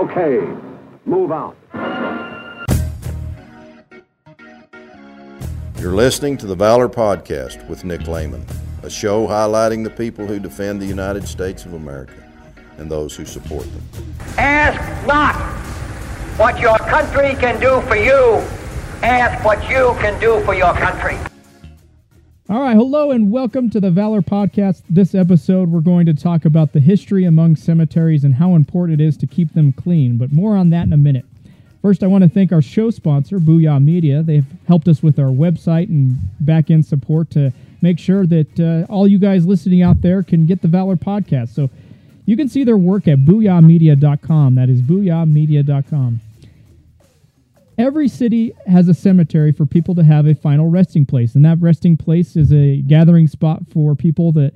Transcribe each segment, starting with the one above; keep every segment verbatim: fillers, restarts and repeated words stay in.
Okay, move out. You're listening to The Valor Podcast with Nick Layman, a show highlighting the people who defend the United States of America and those who support them. Ask not what your country can do for you. Ask what you can do for your country. All right, hello and welcome to the Valor Podcast. This episode, we're going to talk about the history among cemeteries and how important it is to keep them clean, but more on that in a minute. First, I want to thank our show sponsor, Booyah Media. They've helped us with our website and back-end support to make sure that uh, all you guys listening out there can get the Valor Podcast. So you can see their work at booyah media dot com. That is booyah media dot com. Every city has a cemetery for people to have a final resting place, and that resting place is a gathering spot for people that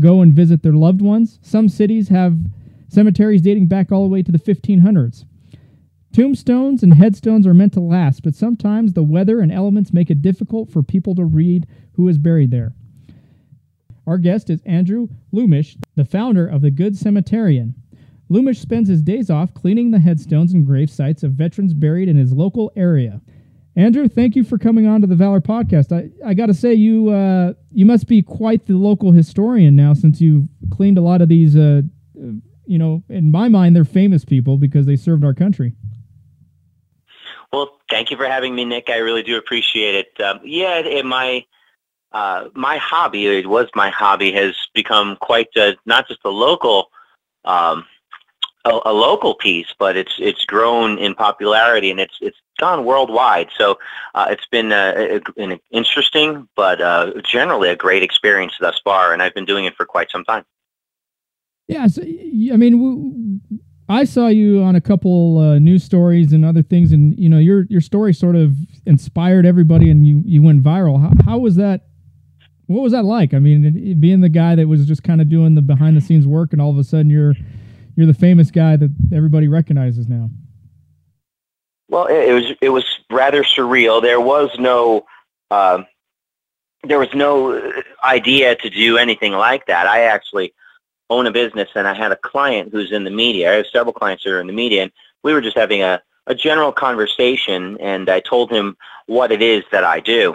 go and visit their loved ones. Some cities have cemeteries dating back all the way to the fifteen hundreds. Tombstones and headstones are meant to last, but sometimes the weather and elements make it difficult for people to read who is buried there. Our guest is Andrew Lumish, the founder of The Good Cemeterian. Lumish spends his days off cleaning the headstones and grave sites of veterans buried in his local area. Andrew, thank you for coming on to the Valor Podcast. I, I got to say, you uh, you must be quite the local historian now, since you've cleaned a lot of these, uh, you know, in my mind, they're famous people because they served our country. Well, thank you for having me, Nick. I really do appreciate it. Um, yeah, in my... Uh, my hobby, it was my hobby, has become quite a, not just a local um, A, a local piece, but it's it's grown in popularity and it's it's gone worldwide. So uh, it's been uh, an interesting, but uh, generally a great experience thus far, and I've been doing it for quite some time. Yeah, so, I mean, I saw you on a couple uh, news stories and other things, and you know, your your story sort of inspired everybody, and you you went viral. How, how was that? What was that like? I mean, being the guy that was just kind of doing the behind the scenes work, and all of a sudden you're You're the famous guy that everybody recognizes now. Well, it was it was rather surreal. There was no uh, there was no idea to do anything like that. I actually own a business, and I had a client who's in the media. I have several clients that are in the media, and we were just having a, a general conversation, and I told him what it is that I do.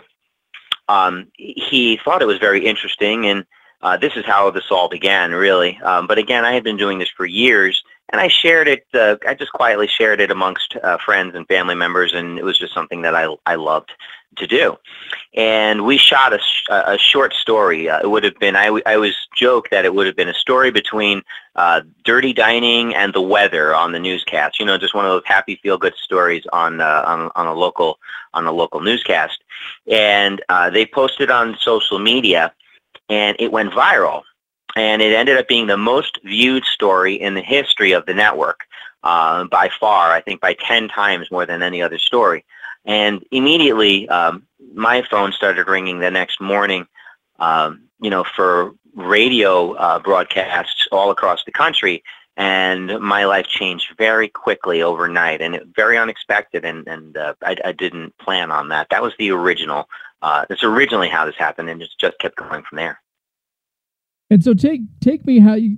Um, he thought it was very interesting, and Uh, this is how this all began, really. Um, but again, I had been doing this for years, and I shared it. Uh, I just quietly shared it amongst uh, friends and family members, and it was just something that I I loved to do. And we shot a, sh- a short story. Uh, it would have been. I w- I always joke that it would have been a story between uh, dirty dining and the weather on the newscast. You know, just one of those happy, feel good stories on uh, on on a local on a local newscast. And uh, they posted on social media. And it went viral, and it ended up being the most viewed story in the history of the network uh, by far, I think by ten times more than any other story. And immediately um, my phone started ringing the next morning, um, you know, for radio uh, broadcasts all across the country. And my life changed very quickly overnight, and it very unexpected, and, and uh, I, I didn't plan on that. That was the original. Uh, that's originally how this happened, and it's just kept going from there. And so take take me how you,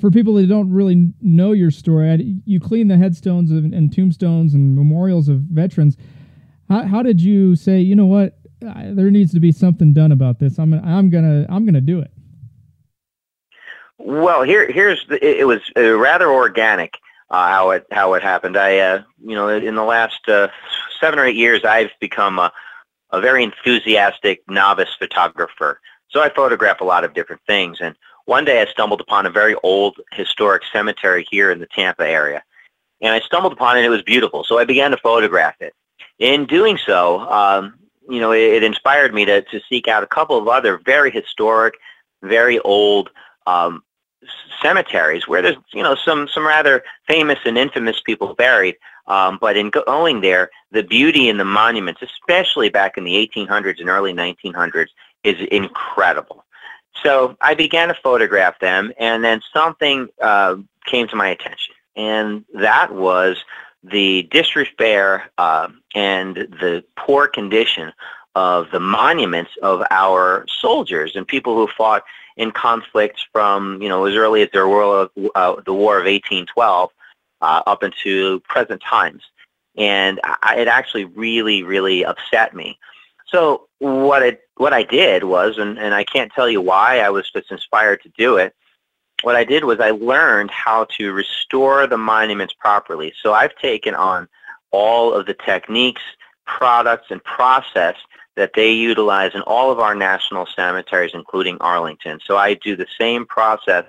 for people that don't really know your story, you clean the headstones and, and tombstones and memorials of veterans. How, how did you say, you know what, I, there needs to be something done about this. I'm I'm gonna I'm gonna do it. Well, here, here's the, it was rather organic uh, how it how it happened. I, uh, you know, in the last uh, seven or eight years, I've become a, a very enthusiastic novice photographer. So I photograph a lot of different things. And one day, I stumbled upon a very old historic cemetery here in the Tampa area, and I stumbled upon it. It was beautiful, so I began to photograph it. In doing so, um, you know, it, it inspired me to to seek out a couple of other very historic, very old Um, cemeteries where there's, you know, some some rather famous and infamous people buried, um, but in going there, the beauty in the monuments, especially back in the eighteen hundreds and early nineteen hundreds, is incredible. So I began to photograph them, and then something uh, came to my attention, and that was the disrepair uh, and the poor condition of the monuments of our soldiers and people who fought in conflicts from, you know, as early as the War of, uh, the War of eighteen twelve uh, up into present times. And I, it actually really, really upset me. So what it, what I did was, and, and I can't tell you why, I was just inspired to do it. What I did was I learned how to restore the monuments properly. So I've taken on all of the techniques, products, and process that they utilize in all of our national cemeteries, including Arlington. So I do the same process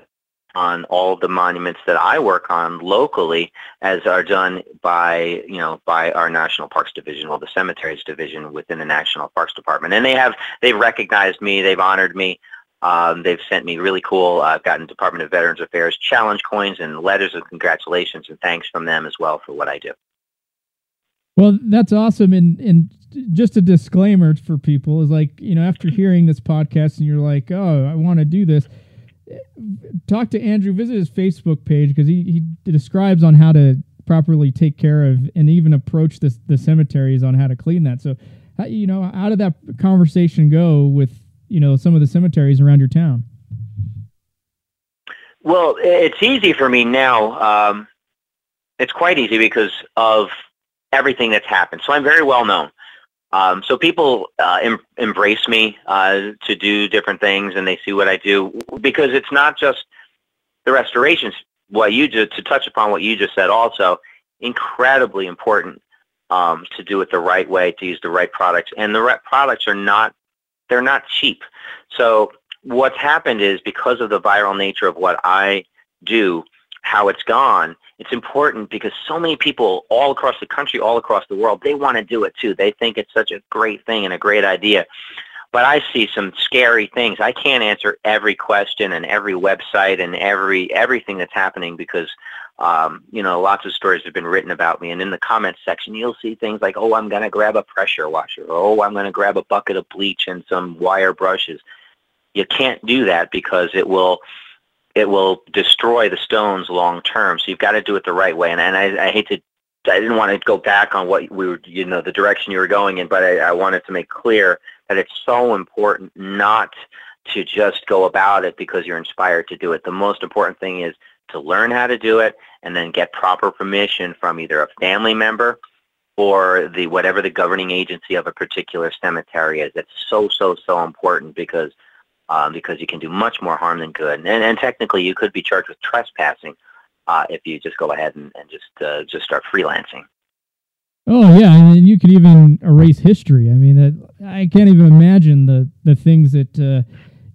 on all of the monuments that I work on locally as are done by, you know, by our National Parks Division, well, the Cemeteries Division within the National Parks Department. And they have, they've recognized me, they've honored me. Um, they've sent me really cool, I've uh, gotten Department of Veterans Affairs challenge coins and letters of congratulations and thanks from them as well for what I do. Well, that's awesome. And, and just a disclaimer for people is like, you know, after hearing this podcast and you're like, oh, I want to do this, talk to Andrew, visit his Facebook page because he, he describes on how to properly take care of and even approach this, the cemeteries on how to clean that. So, you know, how did that conversation go with, you know, some of the cemeteries around your town? Well, it's easy for me now. Um, it's quite easy because of everything that's happened. So I'm very well known. Um, so people uh, em- embrace me uh, to do different things, and they see what I do because it's not just the restorations. What you just, to touch upon what you just said, also incredibly important um, to do it the right way, to use the right products, and the right products are not. They're not cheap. So what's happened is because of the viral nature of what I do, how it's gone, it's important because so many people all across the country, all across the world, they want to do it too. They think it's such a great thing and a great idea. But I see some scary things. I can't answer every question and every website and every everything that's happening because Um, you know, lots of stories have been written about me, and in the comments section, you'll see things like, "Oh, I'm going to grab a pressure washer," or, "Oh, I'm going to grab a bucket of bleach and some wire brushes." You can't do that because it will, it will destroy the stones long term. So you've got to do it the right way. And and I, I hate to, I didn't want to go back on what we were, you know, the direction you were going in, but I, I wanted to make clear that it's so important not to just go about it because you're inspired to do it. The most important thing is to learn how to do it and then get proper permission from either a family member or the whatever the governing agency of a particular cemetery is. That's so, so, so important because um, because you can do much more harm than good. And, and technically you could be charged with trespassing uh, if you just go ahead and, and just uh, just start freelancing. Oh, yeah, and you could even erase history. I mean, that, I can't even imagine the, the things that uh,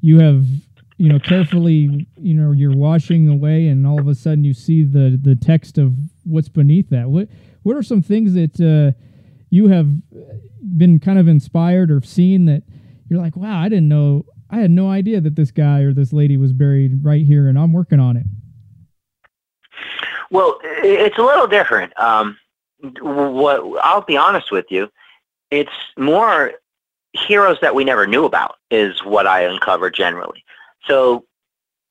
you have... you know, carefully, you know, you're washing away and all of a sudden you see the, the text of what's beneath that. What what are some things that uh, you have been kind of inspired or seen that you're like, wow, I didn't know, I had no idea that this guy or this lady was buried right here and I'm working on it? Well, it's a little different. Um, what I'll be honest with you, it's more heroes that we never knew about is what I uncover generally. So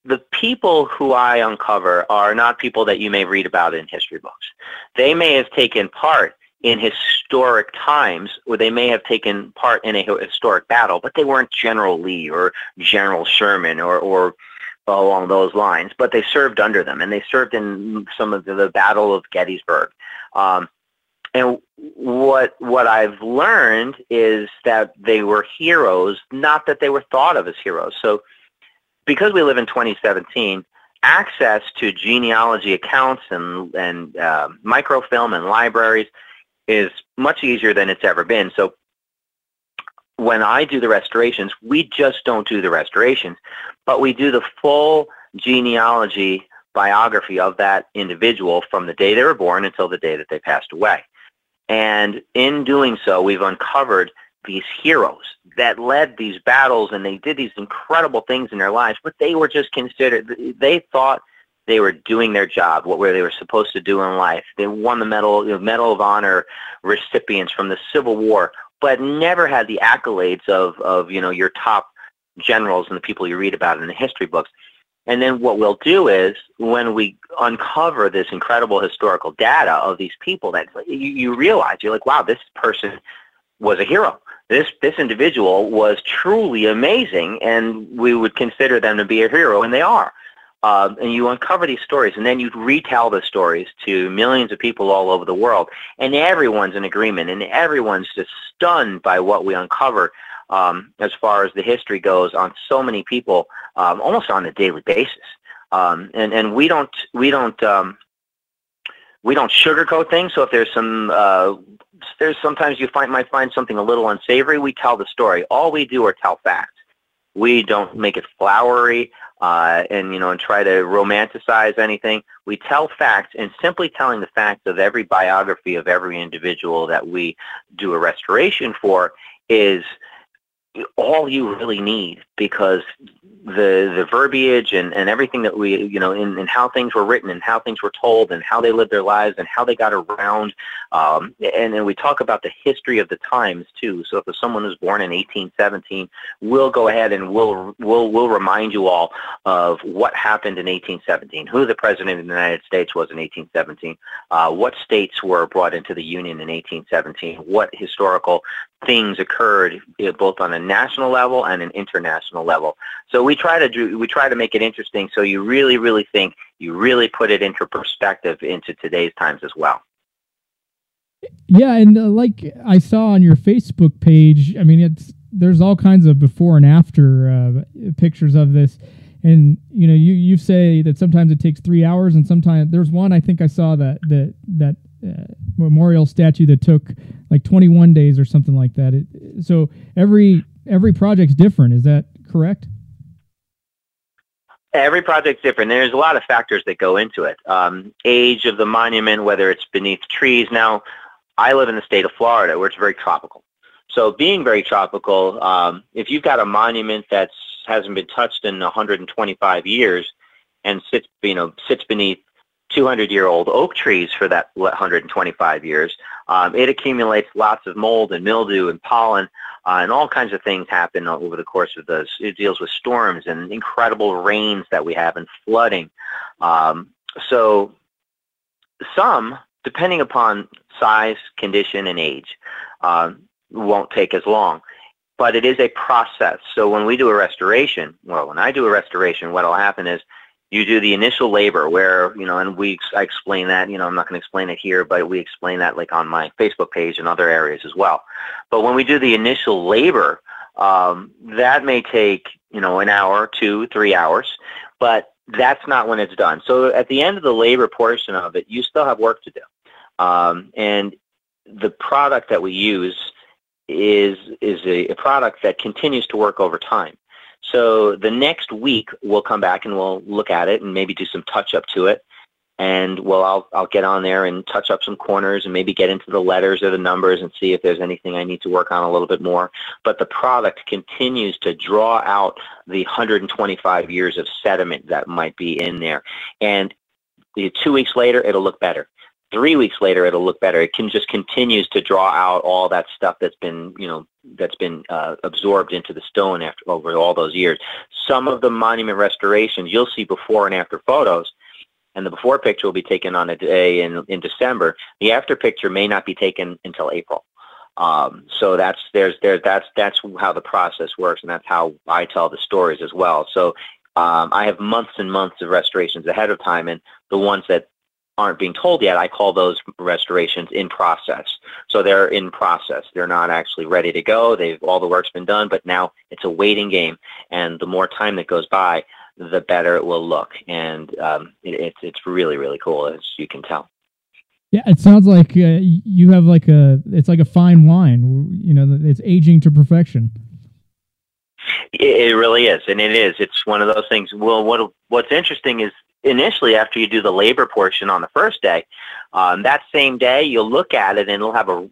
the people who I uncover are not people that you may read about in history books. They may have taken part in historic times, or they may have taken part in a historic battle, but they weren't General Lee or General Sherman or, or along those lines, but they served under them, and they served in some of the, the Battle of Gettysburg. Um, and what what I've learned is that they were heroes, not that they were thought of as heroes. So because we live in twenty seventeen, access to genealogy accounts and, and uh, microfilm and libraries is much easier than it's ever been. So when I do the restorations, we just don't do the restorations, but we do the full genealogy biography of that individual from the day they were born until the day that they passed away. And in doing so, we've uncovered these heroes that led these battles and they did these incredible things in their lives, but they were just considered, they thought they were doing their job, what were they were supposed to do in life. They won the Medal, the Medal of Honor recipients from the Civil War, but never had the accolades of, of, you know, your top generals and the people you read about in the history books. And then what we'll do is when we uncover this incredible historical data of these people that you, you realize, you're like, wow, this person was a hero. This this individual was truly amazing, and we would consider them to be a hero, and they are. Um, and you uncover these stories, and then you retell the stories to millions of people all over the world, and everyone's in agreement, and everyone's just stunned by what we uncover um, as far as the history goes on so many people, um, almost on a daily basis. Um, and and we don't we don't um, we don't sugarcoat things. So if there's some uh, there's sometimes you find might find something a little unsavory, we tell the story. All we do are tell facts. We don't make it flowery. Uh, and, you know, and try to romanticize anything. We tell facts, and simply telling the facts of every biography of every individual that we do a restoration for is all you really need, because the the verbiage and, and everything that we, you know, in, in how things were written and how things were told and how they lived their lives and how they got around. Um, and then we talk about the history of the times, too. So if someone was born in eighteen seventeen, we'll go ahead and we'll, we'll, we'll remind you all of what happened in eighteen seventeen, who the President of the United States was in eighteen seventeen, uh, what states were brought into the Union in eighteen seventeen, what historical things occurred both on a national level and an international level. So we try to do, we try to make it interesting, so you really, really think, you really put it into perspective into today's times as well. Yeah, and uh, like I saw on your Facebook page, I mean, it's there's all kinds of before and after uh, pictures of this, and you know, you you say that sometimes it takes three hours, and sometimes there's one I think I saw that that that uh, memorial statue that took like twenty-one days or something like that. It, so every every project's different. Is that correct? Every project's different. There's a lot of factors that go into it. Um, age of the monument, whether it's beneath trees. Now, I live in the state of Florida, where it's very tropical. So being very tropical, um, if you've got a monument that hasn't been touched in one hundred twenty-five years and sits, you know, sits beneath two hundred year old oak trees for that one hundred twenty-five years, um, it accumulates lots of mold and mildew and pollen, uh, and all kinds of things happen over the course of those. It deals with storms and incredible rains that we have and flooding. Um, so some, depending upon size, condition, and age, um, won't take as long. But it is a process. So when we do a restoration, well, when I do a restoration, what will happen is you do the initial labor where, you know, and we I explain that, you know, I'm not going to explain it here, but we explain that like on my Facebook page and other areas as well. But when we do the initial labor, um, that may take, you know, an hour, two, three hours. But that's not when it's done. So at the end of the labor portion of it, you still have work to do. Um, and the product that we use is is a, a product that continues to work over time. So the next week we'll come back and we'll look at it and maybe do some touch up to it. And well, I'll I'll get on there and touch up some corners and maybe get into the letters or the numbers and see if there's anything I need to work on a little bit more. But the product continues to draw out the one hundred twenty-five years of sediment that might be in there. And two weeks later, it'll look better. Three weeks later, it'll look better. It can just continues to draw out all that stuff that's been, you know, that's been uh, absorbed into the stone after over all those years. Some of the monument restorations, you'll see before and after photos. And the before picture will be taken on a day in, in December. The after picture may not be taken until April. Um, so that's there's there that's that's how the process works, and that's how I tell the stories as well. So um, I have months and months of restorations ahead of time, and the ones that aren't being told yet, I call those restorations in process. So they're in process. They're not actually ready to go. They've all the work's been done, but now it's a waiting game, and the more time that goes by, the better it will look. And um, it, it's it's really, really cool, as you can tell. Yeah, it sounds like uh, you have like a, it's like a fine wine, you know, it's aging to perfection. It, it really is, and it is. It's one of those things. Well, what what's interesting is initially after you do the labor portion on the first day, um, that same day you'll look at it and it'll have a,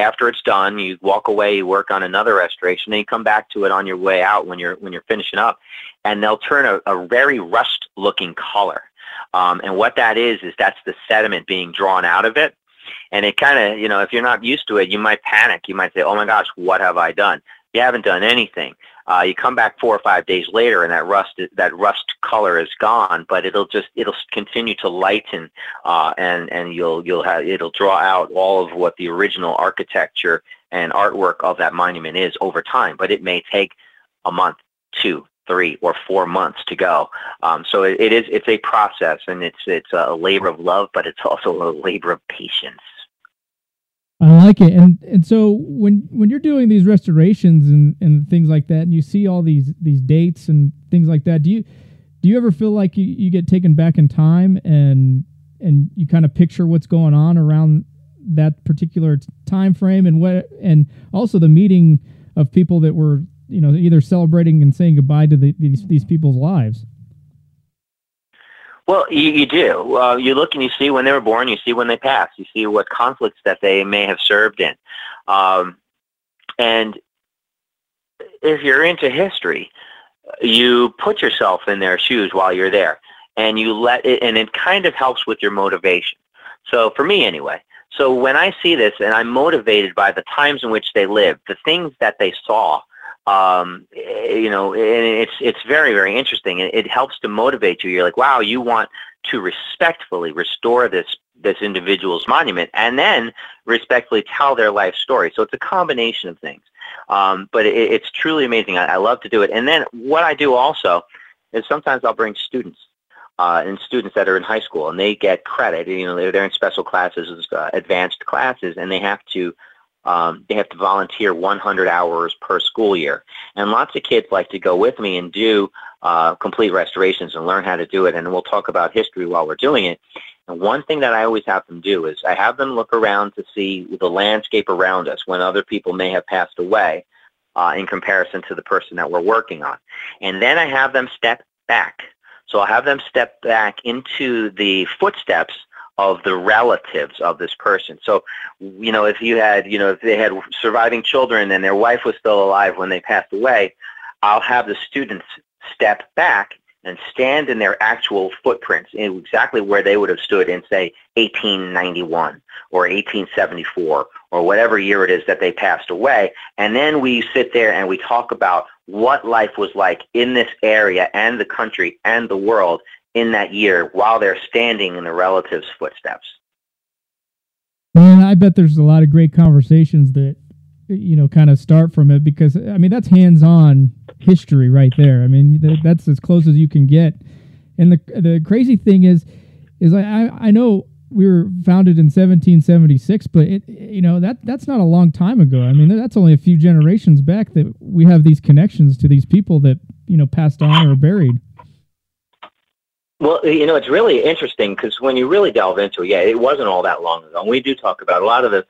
after it's done, you walk away, you work on another restoration, and you come back to it on your way out when you're when you're finishing up, and they'll turn a, a very rust-looking color. Um, and what that is, is that's the sediment being drawn out of it. And it kind of, you know, if you're not used to it, you might panic. You might say, oh my gosh, what have I done? You haven't done anything. Uh, you come back four or five days later, and that rust that rust color is gone, but it'll just it'll continue to lighten, uh, and and you'll you'll have it'll draw out all of what the original architecture and artwork of that monument is over time. But it may take a month, two, three or four months to go. Um, so it, it is it's a process, and it's it's a labor of love, but it's also a labor of patience. I like it. And and so when when you're doing these restorations and, and things like that, and you see all these these dates and things like that, do you do you ever feel like you, you get taken back in time and and you kind of picture what's going on around that particular time frame, and what, and also the meeting of people that were, you know, either celebrating and saying goodbye to the, these these people's lives? Well, you, you do. Uh, you look and you see when they were born. You see when they passed. You see what conflicts that they may have served in. Um, and if you're into history, you put yourself in their shoes while you're there, and you let it, and it kind of helps with your motivation. So for me, anyway. So when I see this, and I'm motivated by the times in which they lived, the things that they saw, um, you know, and it's it's very, very interesting. It, it helps to motivate you. You're like, wow, you want to respectfully restore this this individual's monument, and then respectfully tell their life story. So it's a combination of things, um, but it, it's truly amazing. I, I love to do it. And then what I do also is sometimes I'll bring students. Uh, and students that are in high school, and they get credit. You know, they're, they're in special classes, uh, advanced classes, and they have to um, they have to volunteer one hundred hours per school year. And lots of kids like to go with me and do uh, complete restorations and learn how to do it. And we'll talk about history while we're doing it. And one thing that I always have them do is I have them look around to see the landscape around us when other people may have passed away uh, in comparison to the person that we're working on. And then I have them step back. So I'll have them step back into the footsteps of the relatives of this person. So, you know, if you had, you know, if they had surviving children and their wife was still alive when they passed away, I'll have the students step back and stand in their actual footprints, in exactly where they would have stood in, say, eighteen ninety-one or eighteen seventy-four or whatever year it is that they passed away. And then we sit there and we talk about what life was like in this area and the country and the world in that year while they're standing in the relative's footsteps. Man, I bet there's a lot of great conversations that, you know, kind of start from it, because, I mean, that's hands-on history right there. I mean, that's as close as you can get. And the the crazy thing is, is I, I know we were founded in seventeen seventy-six, but it, you know, that that's not a long time ago. I mean, that's only a few generations back that we have these connections to these people that, you know, passed on or are buried. Well, you know, it's really interesting, because when you really delve into it, yeah, it wasn't all that long ago. And we do talk about a lot of the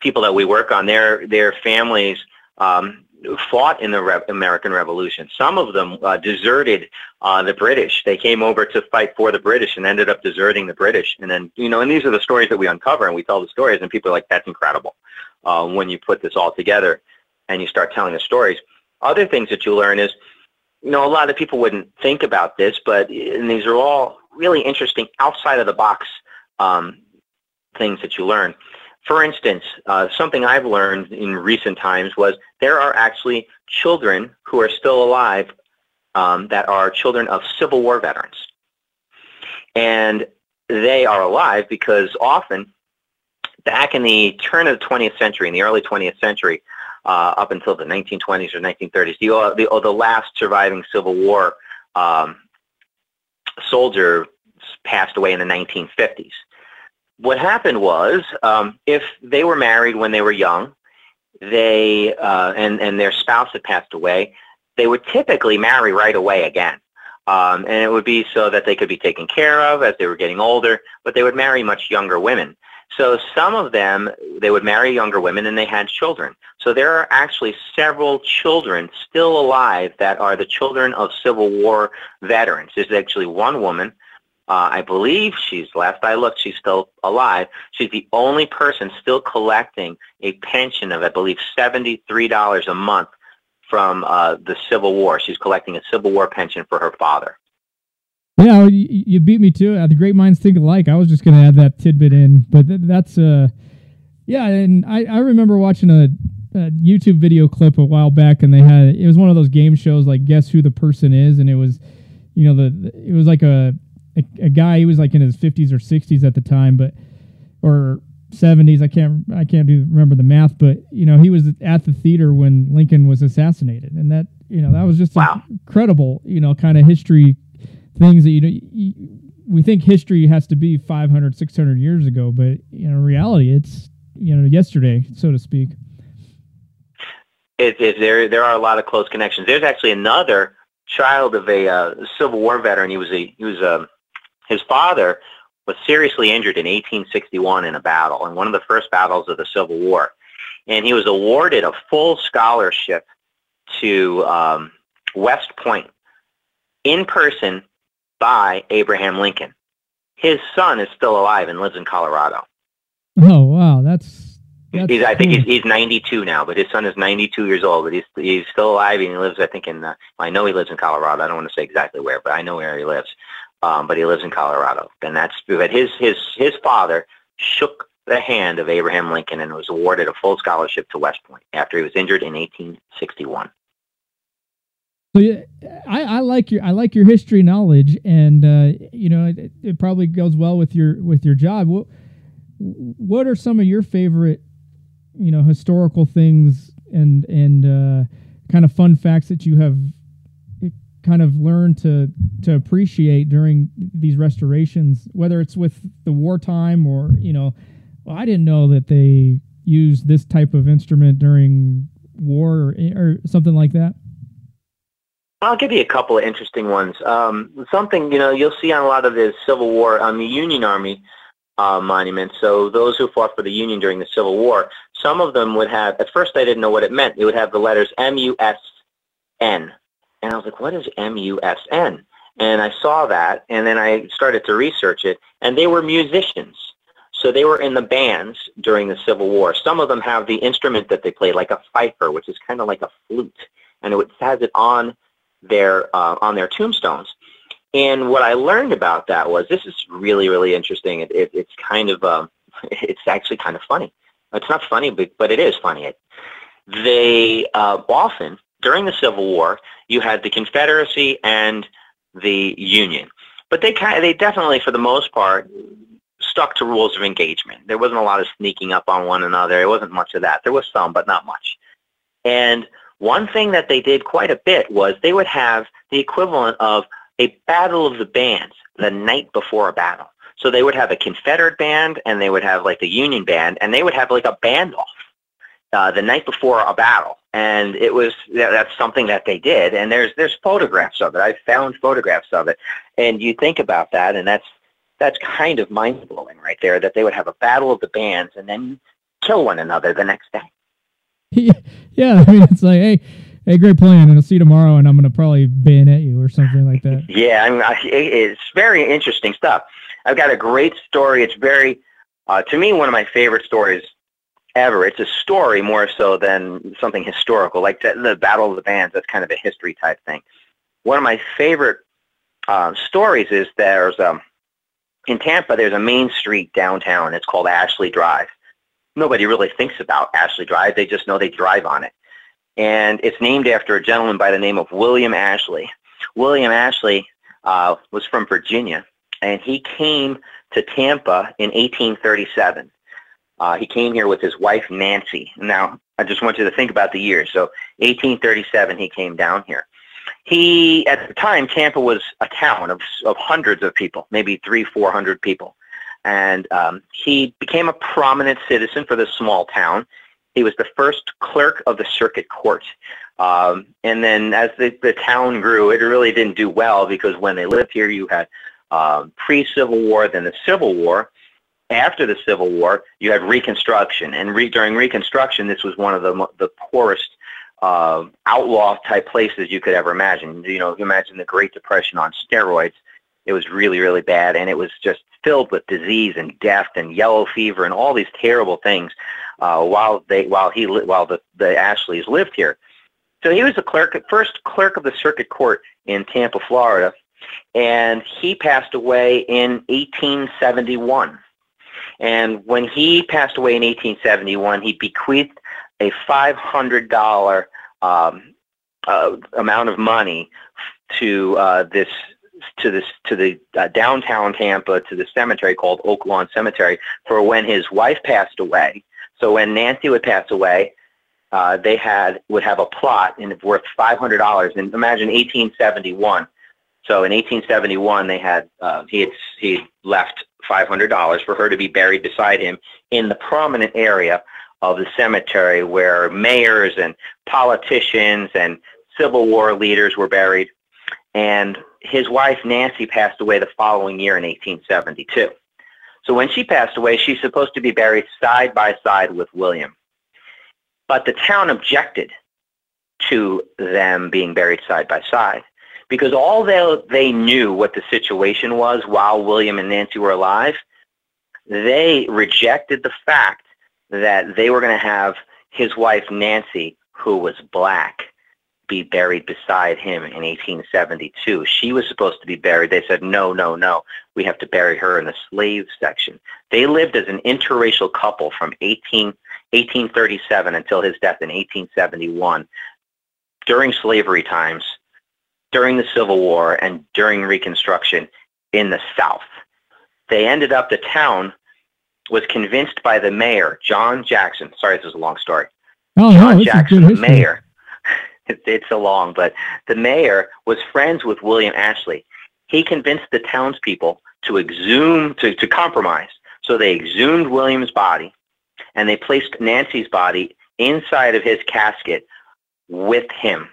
people that we work on, their their families um, fought in the Re- American Revolution. Some of them uh, deserted uh, the British. They came over to fight for the British and ended up deserting the British. And then, you know, and these are the stories that we uncover, and we tell the stories, and people are like, that's incredible uh, when you put this all together and you start telling the stories. Other things that you learn is, you know, a lot of people wouldn't think about this, but and these are all really interesting outside-of-the-box um, things that you learn. For instance, uh, something I've learned in recent times was there are actually children who are still alive um, that are children of Civil War veterans. And they are alive because often back in the turn of the twentieth century, in the early twentieth century, uh, up until the nineteen twenties or nineteen thirties, the, the, oh, the last surviving Civil War um, soldier passed away in the nineteen fifties. What happened was, um, if they were married when they were young, they uh, and and their spouse had passed away, they would typically marry right away again, um, and it would be so that they could be taken care of as they were getting older. But they would marry much younger women. So some of them, they would marry younger women, and they had children. So there are actually several children still alive that are the children of Civil War veterans. There's actually one woman. Uh, I believe she's, last I looked, she's still alive. She's the only person still collecting a pension of, I believe, seventy-three dollars a month from uh, the Civil War. She's collecting a Civil War pension for her father. Yeah, you beat me to it. The great minds think alike. I was just going to add that tidbit in. But that's, uh, yeah, and I, I remember watching a, a YouTube video clip a while back, and they had, it was one of those game shows like Guess Who the Person Is, and it was, you know, the it was like a, A, a guy, he was like in his fifties or sixties at the time, but or seventies. I can't, I can't do remember the math, but you know, he was at the theater when Lincoln was assassinated, and that, you know, that was just wow. a incredible, you know, kind of history things that, you know, you, we think history has to be five hundred, six hundred years ago, but, you know, in reality, it's, you know, yesterday, so to speak. It, it, there, there are a lot of close connections. There's actually another child of a uh, Civil War veteran. He was a, he was a, his father was seriously injured in eighteen sixty-one in a battle, in one of the first battles of the Civil War, and he was awarded a full scholarship to um, West Point in person by Abraham Lincoln. His son is still alive and lives in Colorado. Oh wow, that's. That's he's, I think he's, he's ninety-two now, but his son is ninety-two years old, but he's, he's still alive, and he lives, I think, in, uh, I know he lives in Colorado. I don't want to say exactly where, but I know where he lives, um, but he lives in Colorado. And that's, but his, his, his father shook the hand of Abraham Lincoln and was awarded a full scholarship to West Point after he was injured in eighteen sixty-one. So yeah, I, I like your, I like your history knowledge, and, uh, you know, it, it probably goes well with your, with your job. What, what are some of your favorite, you know, historical things and and uh, kind of fun facts that you have kind of learned to to appreciate during these restorations, whether it's with the wartime or, you know, well, I didn't know that they used this type of instrument during war, or, or something like that? I'll give you a couple of interesting ones. Um, something, you know, you'll see on a lot of the Civil War, on um, the Union Army uh, monuments, so those who fought for the Union during the Civil War, some of them would have, at first I didn't know what it meant. It would have the letters M U S N. And I was like, what is M U S N? And I saw that, and then I started to research it, and they were musicians. So they were in the bands during the Civil War. Some of them have the instrument that they played, like a fifer, which is kind of like a flute, and it has it on their, uh, on their tombstones. And what I learned about that was, this is really, really interesting. It, it, it's kind of, um, it's actually kind of funny. It's not funny, but, but it is funny. They uh, often, during the Civil War, you had the Confederacy and the Union. But they, kind of, they definitely, for the most part, stuck to rules of engagement. There wasn't a lot of sneaking up on one another. It wasn't much of that. There was some, but not much. And one thing that they did quite a bit was they would have the equivalent of a battle of the bands the night before a battle. So they would have a Confederate band, and they would have like the Union band, and they would have like a band off uh, the night before a battle. And it was, that's something that they did. And there's, there's photographs of it. I found photographs of it. And you think about that, and that's, that's kind of mind blowing right there, that they would have a battle of the bands and then kill one another the next day. Yeah. yeah I mean, it's like, hey, Hey, great plan, and I'll see you tomorrow, and I'm going to probably bayonet you or something like that. Yeah, I mean, I, it's very interesting stuff. I've got a great story. It's very, uh, to me, one of my favorite stories ever. It's a story more so than something historical, like the, the Battle of the Bands. That's kind of a history type thing. One of my favorite uh, stories is there's, um, in Tampa, there's a main street downtown. It's called Ashley Drive. Nobody really thinks about Ashley Drive. They just know they drive on it. And it's named after a gentleman by the name of William Ashley. William Ashley uh, was from Virginia, and he came to Tampa in eighteen thirty-seven. Uh, he came here with his wife, Nancy. Now, I just want you to think about the year. So eighteen thirty-seven, he came down here. He, at the time, Tampa was a town of, of hundreds of people, maybe three, four hundred people. And um, he became a prominent citizen for this small town. He was the first clerk of the circuit court. Um, and then as the, the town grew, it really didn't do well, because when they lived here, you had um, pre-Civil War, then the Civil War. After the Civil War, you had Reconstruction. And re during Reconstruction, this was one of the, the poorest uh, outlaw-type places you could ever imagine. You know, imagine the Great Depression on steroids. It was really, really bad, and it was just filled with disease and death and yellow fever and all these terrible things. Uh, while they, while he, while the, the Ashleys lived here, so he was the clerk, first clerk of the circuit court in Tampa, Florida, and he passed away in eighteen seventy-one. And when he passed away in eighteen seventy-one, he bequeathed a five hundred dollar um, uh, amount of money to uh, this. to this to the uh, downtown Tampa, to the cemetery called Oak Lawn Cemetery, for when his wife passed away. So when Nancy would pass away, uh, they had would have a plot and worth five hundred dollars. And imagine eighteen seventy-one. So in eighteen seventy-one, they had uh, he had he left five hundred dollars for her to be buried beside him in the prominent area of the cemetery where mayors and politicians and Civil War leaders were buried. And his wife, Nancy, passed away the following year in eighteen seventy-two. So when she passed away, she's supposed to be buried side by side with William. But the town objected to them being buried side by side because although they knew what the situation was while William and Nancy were alive, they rejected the fact that they were going to have his wife, Nancy, who was black, be buried beside him in eighteen seventy-two. She was supposed to be buried. They said, no, no, no, we have to bury her in the slave section. They lived as an interracial couple from eighteen, eighteen thirty-seven until his death in eighteen seventy-one, during slavery times, during the Civil War, and during Reconstruction in the South. They ended up, the town was convinced by the mayor, John Jackson. Sorry, this is a long story. Oh, John no, Jackson, the mayor. It's so long, but the mayor was friends with William Ashley. He convinced the townspeople to exhume, to, to compromise. So they exhumed William's body, and they placed Nancy's body inside of his casket with him.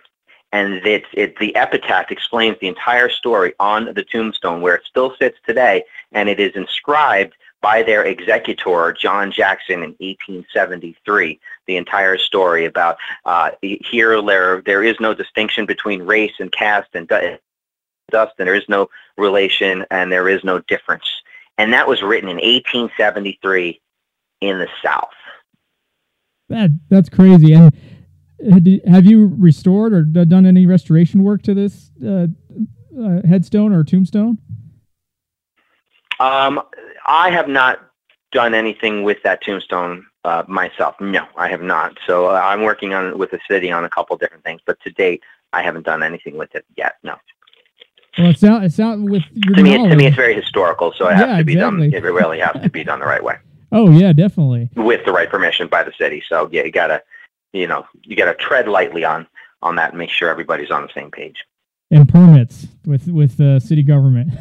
And it's, it, the epitaph explains the entire story on the tombstone, where it still sits today, and it is inscribed by their executor, John Jackson, in eighteen seventy-three, the entire story about uh, here there, there is no distinction between race and caste and dust, and there is no relation, and there is no difference. And that was written in eighteen seventy-three in the South. That That's crazy. And have you restored or done any restoration work to this uh, uh, headstone or tombstone? Um, I have not done anything with that tombstone uh, myself. No, I have not. So uh, I'm working on with the city on a couple different things, but to date, I haven't done anything with it yet. No. Well, it's out. It's out with your to me. To me, it's very historical, so it yeah, has to be exactly. done. It really has to be done the right way. Oh yeah, definitely. With the right permission by the city. So yeah, you gotta, you know, you gotta tread lightly on on that and make sure everybody's on the same page. And permits with with the uh, city government.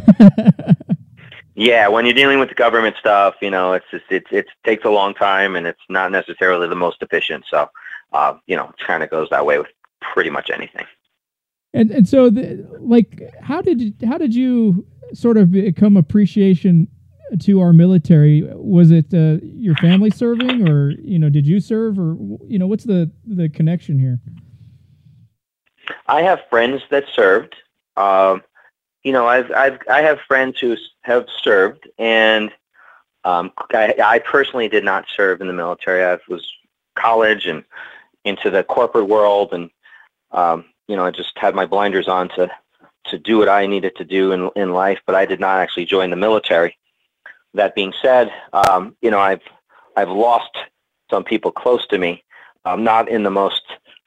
Yeah, when you're dealing with the government stuff, you know, it's just, it's it takes a long time, and it's not necessarily the most efficient. So, uh, you know, it kind of goes that way with pretty much anything. And and so, the, like, how did you, how did you sort of become appreciation to our military? Was it uh, your family serving, or you know, did you serve, or you know, what's the the connection here? I have friends that served. Uh, You know, I've, I've, I have friends who have served, and um, I, I personally did not serve in the military. I was college and into the corporate world, and, um, you know, I just had my blinders on to, to do what I needed to do in, in life, but I did not actually join the military. That being said, um, you know, I've, I've lost some people close to me, um, not in the most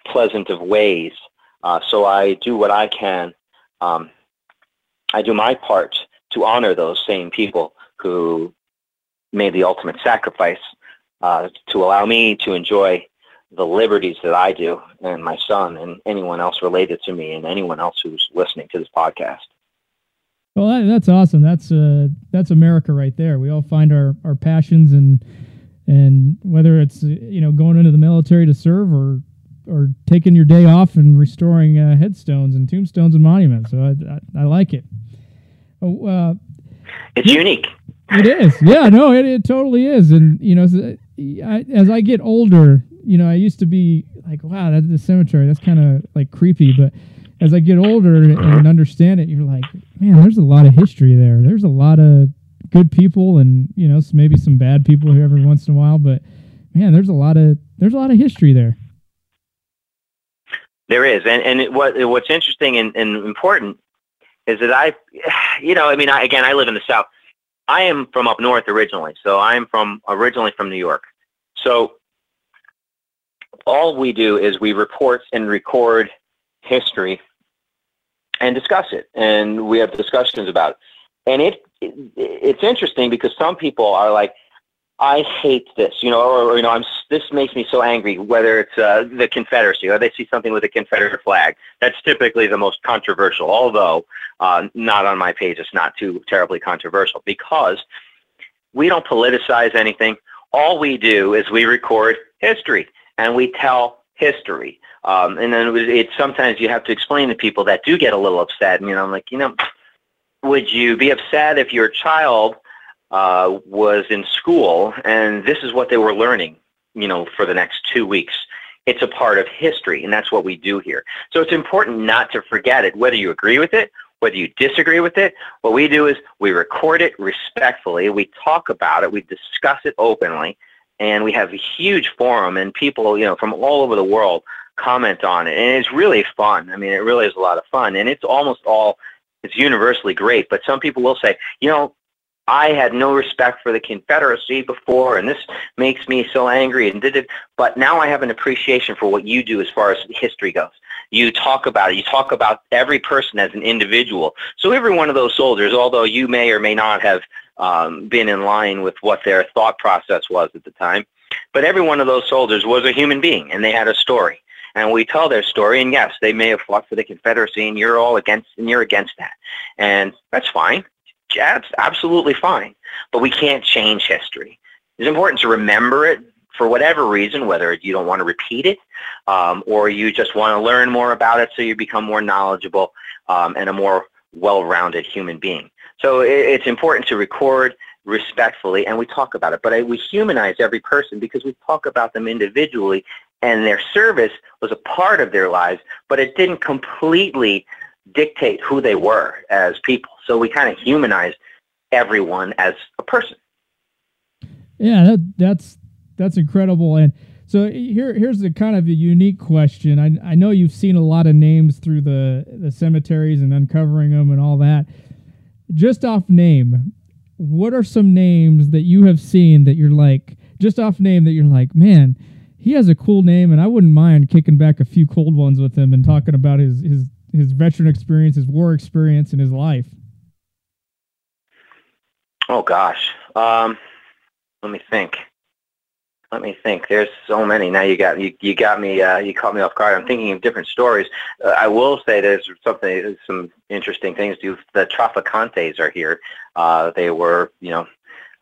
pleasant of ways, uh, so I do what I can. Um, I do my part to honor those same people who made the ultimate sacrifice uh, to allow me to enjoy the liberties that I do, and my son and anyone else related to me and anyone else who's listening to this podcast. Well, that, that's awesome. That's uh, that's America right there. We all find our, our passions, and and whether it's, you know, going into the military to serve, or or taking your day off and restoring uh, headstones and tombstones and monuments. So I, I, I like it. Oh, uh, it's unique. It is. Yeah, no, it, it totally is. And, you know, as I, as I get older, you know, I used to be like, wow, that's the cemetery. That's kind of like creepy. But as I get older and understand it, you're like, man, there's a lot of history there. There's a lot of good people, and, you know, maybe some bad people here every once in a while, but man, there's a lot of, there's a lot of history there. There is, and and it, what what's interesting and, and important is that I, you know, I mean, I, again, I live in the South. I am from up north originally, so I'm from originally from New York. So all we do is we report and record history and discuss it, and we have discussions about it. And it, it it's interesting because some people are like, I hate this, you know, or, or you know, I'm, this makes me so angry, whether it's uh, the Confederacy or they see something with a Confederate flag. That's typically the most controversial, although uh, not on my page. It's not too terribly controversial because we don't politicize anything. All we do is we record history and we tell history. Um, and then it, it, sometimes you have to explain to people that do get a little upset. And, you know, I'm like, you know, would you be upset if your child uh, was in school and this is what they were learning, you know, for the next two weeks? It's a part of history, and that's what we do here. So it's important not to forget it, whether you agree with it, whether you disagree with it. What we do is we record it respectfully, we talk about it, we discuss it openly, and we have a huge forum, and people, you know, from all over the world comment on it, and it's really fun. I mean, it really is a lot of fun, and it's almost all, it's universally great, but some people will say, you know, I had no respect for the Confederacy before, and this makes me so angry, and did it, but now I have an appreciation for what you do as far as history goes. You talk about it. You talk about every person as an individual. So every one of those soldiers, although you may or may not have um, been in line with what their thought process was at the time, but every one of those soldiers was a human being, and they had a story. And we tell their story, and yes, they may have fought for the Confederacy, and you're all against, and you're against that. And that's fine. That's absolutely fine. But we can't change history. It's important to remember it, for whatever reason, whether you don't want to repeat it um, or you just want to learn more about it so you become more knowledgeable um, and a more well-rounded human being. So it, it's important to record respectfully, and we talk about it. But I, we humanize every person because we talk about them individually, and their service was a part of their lives, but it didn't completely dictate who they were as people. So we kind of humanize everyone as a person. Yeah, that, that's... That's incredible. And so here, here's the kind of a unique question. I, I know you've seen a lot of names through the, the cemeteries and uncovering them and all that. Just off name, what are some names that you have seen that you're like, just off name that you're like, man, he has a cool name and I wouldn't mind kicking back a few cold ones with him and talking about his, his, his veteran experience, his war experience, and his life? Oh, gosh. Um, let me think. Let me think. There's so many. Now you got you, you got me. Uh, you caught me off guard. I'm thinking of different stories. Uh, I will say there's something, some interesting things. To, the Traficantes are here. Uh, they were, you know,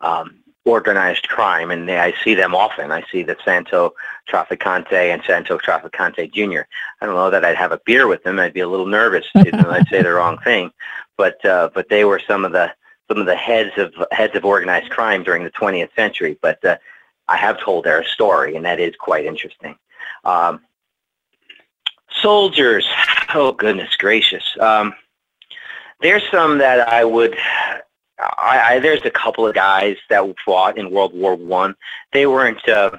um, organized crime, and they, I see them often. I see the Santo Trafficante and Santo Trafficante Junior I don't know that I'd have a beer with them. I'd be a little nervous. You know, I'd say the wrong thing, but uh, but they were some of the some of the heads of heads of organized crime during the twentieth century. But uh, I have told their story, and that is quite interesting. Um, soldiers, oh goodness gracious! Um, there's some that I would. I, I, there's a couple of guys that fought in World War One. They weren't. Uh,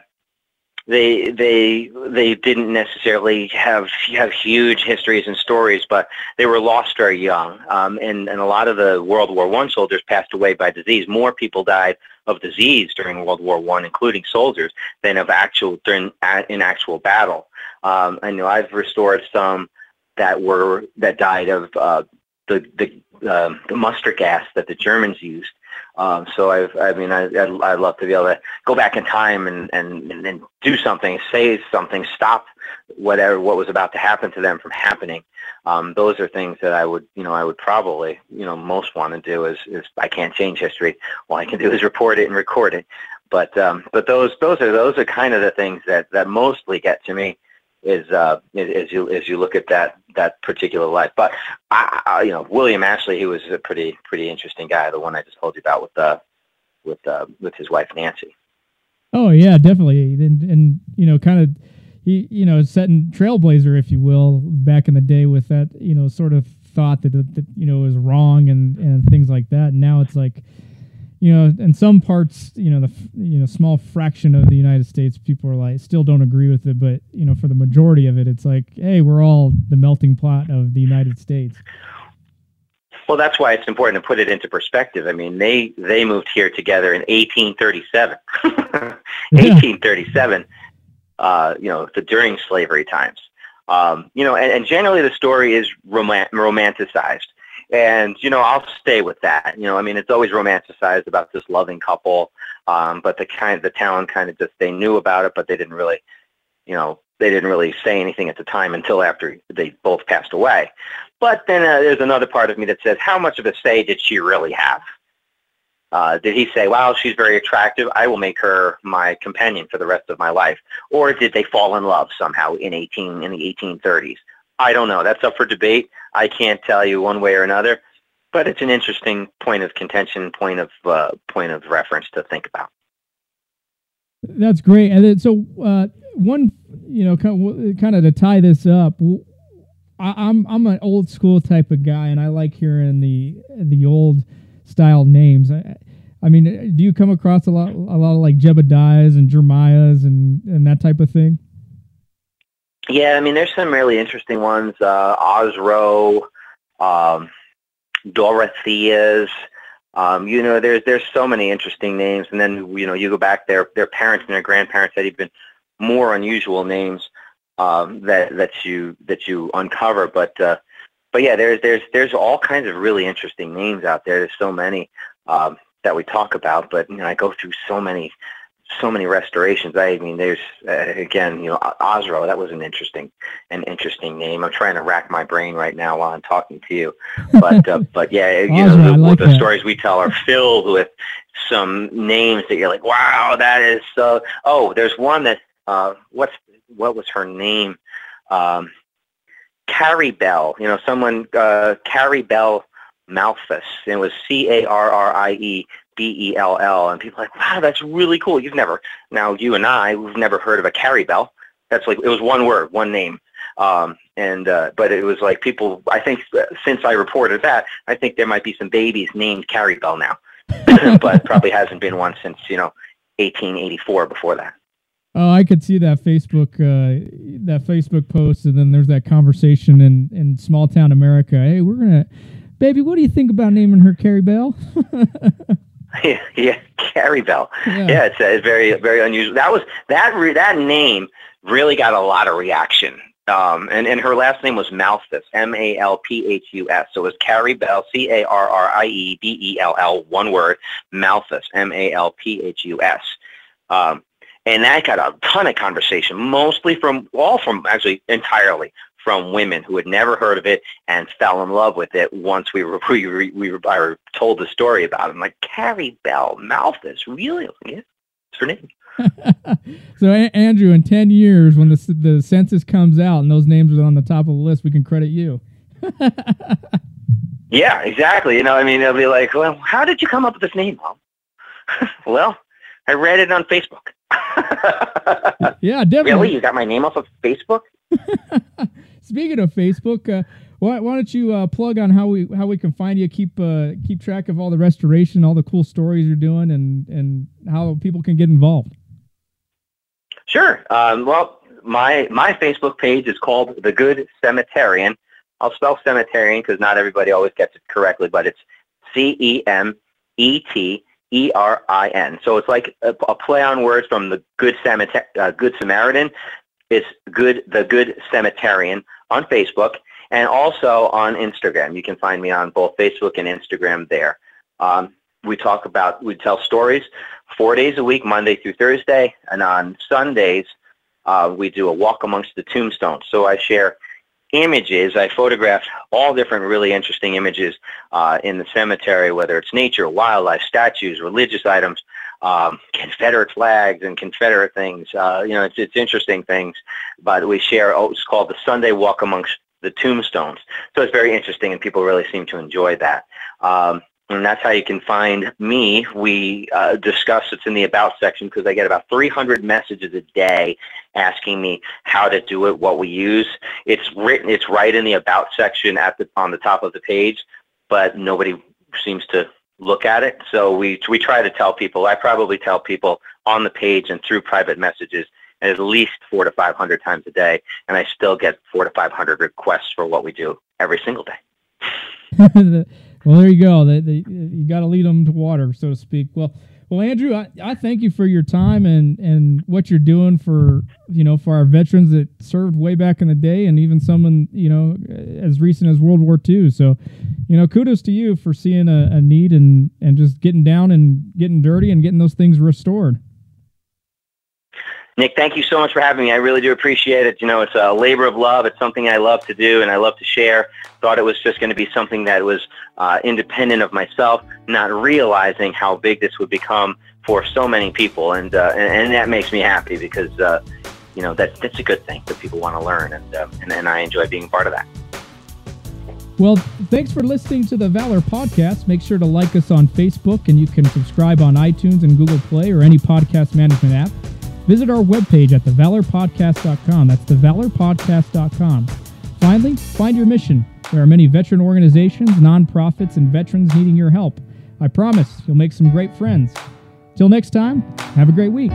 they they they didn't necessarily have have huge histories and stories, but they were lost very young. Um, and and a lot of the World War One soldiers passed away by disease. More people died of disease during World War One, including soldiers, than of actual during in actual battle. Um, I know I've restored some that were that died of uh, the the, uh, the mustard gas that the Germans used. Um, so I've, I mean, I I love to be able to go back in time and and and do something, say something, stop whatever what was about to happen to them from happening. Um, those are things that I would, you know, I would probably, you know, most want to do is, is I can't change history. All I can do is report it and record it. But, um, but those, those are, those are kind of the things that, that mostly get to me is, uh, as you, as you look at that, that particular life. But I, I, you know, William Ashley, he was a pretty, pretty interesting guy. The one I just told you about with, uh, with, uh, with his wife, Nancy. Oh yeah, definitely. And, and, you know, kind of, He, you know, setting trailblazer, if you will, back in the day with that, you know, sort of thought that, that, that you know, was wrong and, and things like that. And now it's like, you know, in some parts, you know, the, you know, small fraction of the United States, people are like, still don't agree with it. But, you know, for the majority of it, it's like, hey, we're all the melting pot of the United States. Well, that's why it's important to put it into perspective. I mean, they, they moved here together in eighteen thirty-seven, eighteen thirty-seven. Uh, you know, the during slavery times, um, you know, and, and generally the story is rom romanticized. And, you know, I'll stay with that. You know, I mean, it's always romanticized about this loving couple, um, but the kind the town kind of just, they knew about it, but they didn't really, you know, they didn't really say anything at the time until after they both passed away. But then uh, there's another part of me that says, how much of a say did she really have? Uh, did he say, wow, she's very attractive, I will make her my companion for the rest of my life? Or did they fall in love somehow in eighteen in the eighteen thirties? I don't know. That's up for debate. I can't tell you one way or another, but it's an interesting point of contention, point of uh, point of reference to think about. That's great. And then, so uh, one, you know, kind of to tie this up, I, I'm I'm an old school type of guy, and I like hearing the the old style names. I, I mean, do you come across a lot a lot of like Jebediahs and Jeremiahs and and that type of thing? Yeah, I mean, there's some really interesting ones. Uh, Osro, um, Dorotheas. Um, you know, there's there's so many interesting names. And then, you know, you go back, their their parents and their grandparents had even more unusual names um, that that you that you uncover. But uh, but yeah, there's there's there's all kinds of really interesting names out there. There's so many um, that we talk about. But you know, I go through so many. So many restorations. I mean, there's uh, again, you know, Osro. That was an interesting, an interesting name. I'm trying to rack my brain right now while I'm talking to you, but uh, but yeah, you Osro, know, the, like the stories we tell are filled with some names that you're like, wow, that is so. Oh, there's one that uh, what's what was her name? Um, Carrie Bell. You know, someone uh, Carrie Bell Malphus. It was C A R R I E. B E L L, and people are like, wow, that's really cool. You've never, now you and I, we've never heard of a Carrie Bell. That's like, it was one word, one name. Um, and, uh, but it was like people, I think since I reported that, I think there might be some babies named Carrie Bell now, but probably hasn't been one since, you know, eighteen eighty-four before that. Oh, I could see that Facebook, uh, that Facebook post. And then there's that conversation in, in small town America. Hey, we're going to, baby, what do you think about naming her Carrie Bell? Yeah, yeah, Carrie Bell. Yeah, yeah, it's, uh, it's very, very unusual. That was that re that name really got a lot of reaction. Um, and and her last name was Malphus, M A L P H U S. So it was Carrie Bell, C A R R I E B E L L, one word, Malphus, M A L P H U S. Um, and that got a ton of conversation, mostly from all from actually entirely. from women who had never heard of it and fell in love with it once we were we were, we were, I were told the story about it. I'm like, Carrie Bell Malphus, really? Yeah, it's her name. So, a Andrew, in ten years, when the the census comes out and those names are on the top of the list, we can credit you. Yeah, exactly. You know, I mean, they'll be like, well, how did you come up with this name, Mom? Well, I read it on Facebook. Yeah, definitely. Really? You got my name off of Facebook? Speaking of Facebook, uh, why, why don't you uh, plug on how we how we can find you, keep uh, keep track of all the restoration, all the cool stories you're doing, and and how people can get involved. Sure. Um, well, my my Facebook page is called The Good Cemeterian. I'll spell cemeterian because not everybody always gets it correctly, but it's C E M E T E R I N. So it's like a, a play on words from the Good Samaritan, uh, Good Samaritan. It's good, The Good Cemeterian on Facebook and also on Instagram. You can find me on both Facebook and Instagram there. Um, we talk about, we tell stories four days a week, Monday through Thursday, and on Sundays uh, we do a walk amongst the tombstones. So I share images. I photographed all different really interesting images uh, in the cemetery, whether it's nature, wildlife, statues, religious items, Um, Confederate flags and Confederate things. Uh, you know, it's, it's interesting things, but we share, oh, it's called the Sunday Walk Amongst the Tombstones. So it's very interesting, and people really seem to enjoy that. Um, and that's how you can find me. We uh, discuss, it's in the About section, because I get about three hundred messages a day asking me how to do it, what we use. It's written, it's right in the About section at the, on the top of the page, but nobody seems to look at it. So we, we try to tell people, I probably tell people on the page and through private messages at least four to five hundred times a day, and I still get four to five hundred requests for what we do every single day. Well, there you go. They, they, you got to lead them to water, so to speak. Well, well, Andrew, I, I thank you for your time and, and what you're doing for, you know, for our veterans that served way back in the day, and even someone, you know, as recent as World War Two. So, you know, kudos to you for seeing a, a need and, and just getting down and getting dirty and getting those things restored. Nick, thank you so much for having me. I really do appreciate it. You know, it's a labor of love. It's something I love to do and I love to share. Thought it was just going to be something that was uh, independent of myself, not realizing how big this would become for so many people. And uh, and, and that makes me happy because, uh, you know, that, that's a good thing that people want to learn. And, uh, and, and I enjoy being part of that. Well, thanks for listening to the Valor Podcast. Make sure to like us on Facebook, and you can subscribe on iTunes and Google Play or any podcast management app. Visit our webpage at the valor podcast dot com. That's the valor podcast dot com. Finally, find your mission. There are many veteran organizations, nonprofits, and veterans needing your help. I promise you'll make some great friends. Till next time, have a great week.